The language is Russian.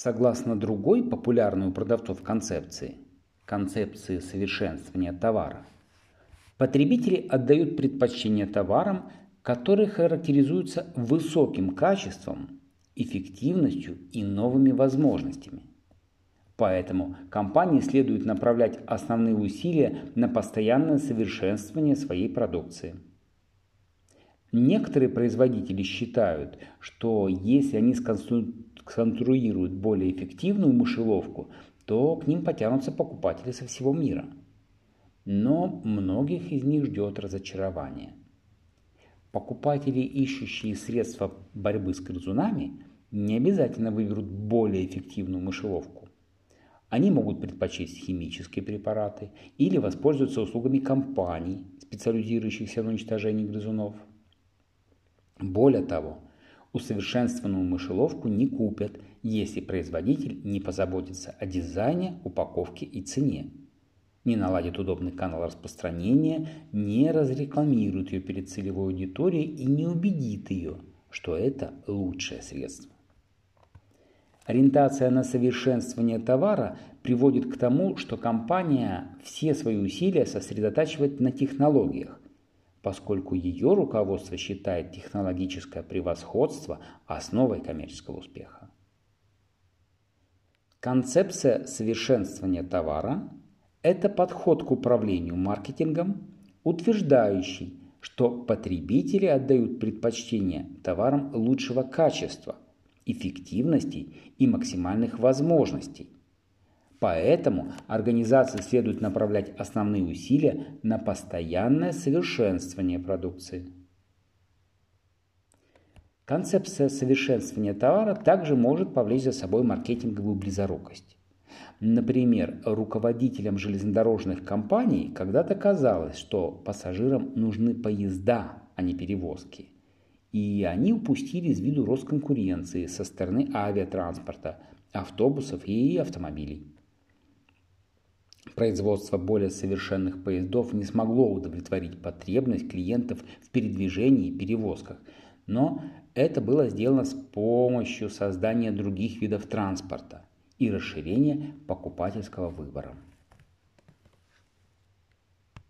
согласно другой популярной у продавцов концепции совершенствования товара, потребители отдают предпочтение товарам, которые характеризуются высоким качеством, эффективностью и новыми возможностями. Поэтому компании следует направлять основные усилия на постоянное совершенствование своей продукции. Некоторые производители считают, что если они сконструируют более эффективную мышеловку, то к ним потянутся покупатели со всего мира. Но многих из них ждет разочарование. Покупатели, ищущие средства борьбы с грызунами, не обязательно выберут более эффективную мышеловку. Они могут предпочесть химические препараты или воспользоваться услугами компаний, специализирующихся на уничтожении грызунов. Более того, усовершенствованную мышеловку не купят, если производитель не позаботится о дизайне, упаковке и цене, не наладит удобный канал распространения, не разрекламирует ее перед целевой аудиторией и не убедит ее, что это лучшее средство. Ориентация на совершенствование товара приводит к тому, что компания все свои усилия сосредотачивает на технологиях, поскольку ее руководство считает технологическое превосходство основой коммерческого успеха. Концепция совершенствования товара – это подход к управлению маркетингом, утверждающий, что потребители отдают предпочтение товарам лучшего качества, эффективности и максимальных возможностей. Поэтому организации следует направлять основные усилия на постоянное совершенствование продукции. Концепция совершенствования товара также может повлечь за собой маркетинговую близорукость. Например, руководителям железнодорожных компаний когда-то казалось, что пассажирам нужны поезда, а не перевозки. И они упустили из виду рост конкуренции со стороны авиатранспорта, автобусов и автомобилей. Производство более совершенных поездов не смогло удовлетворить потребность клиентов в передвижении и перевозках, но это было сделано с помощью создания других видов транспорта и расширения покупательского выбора.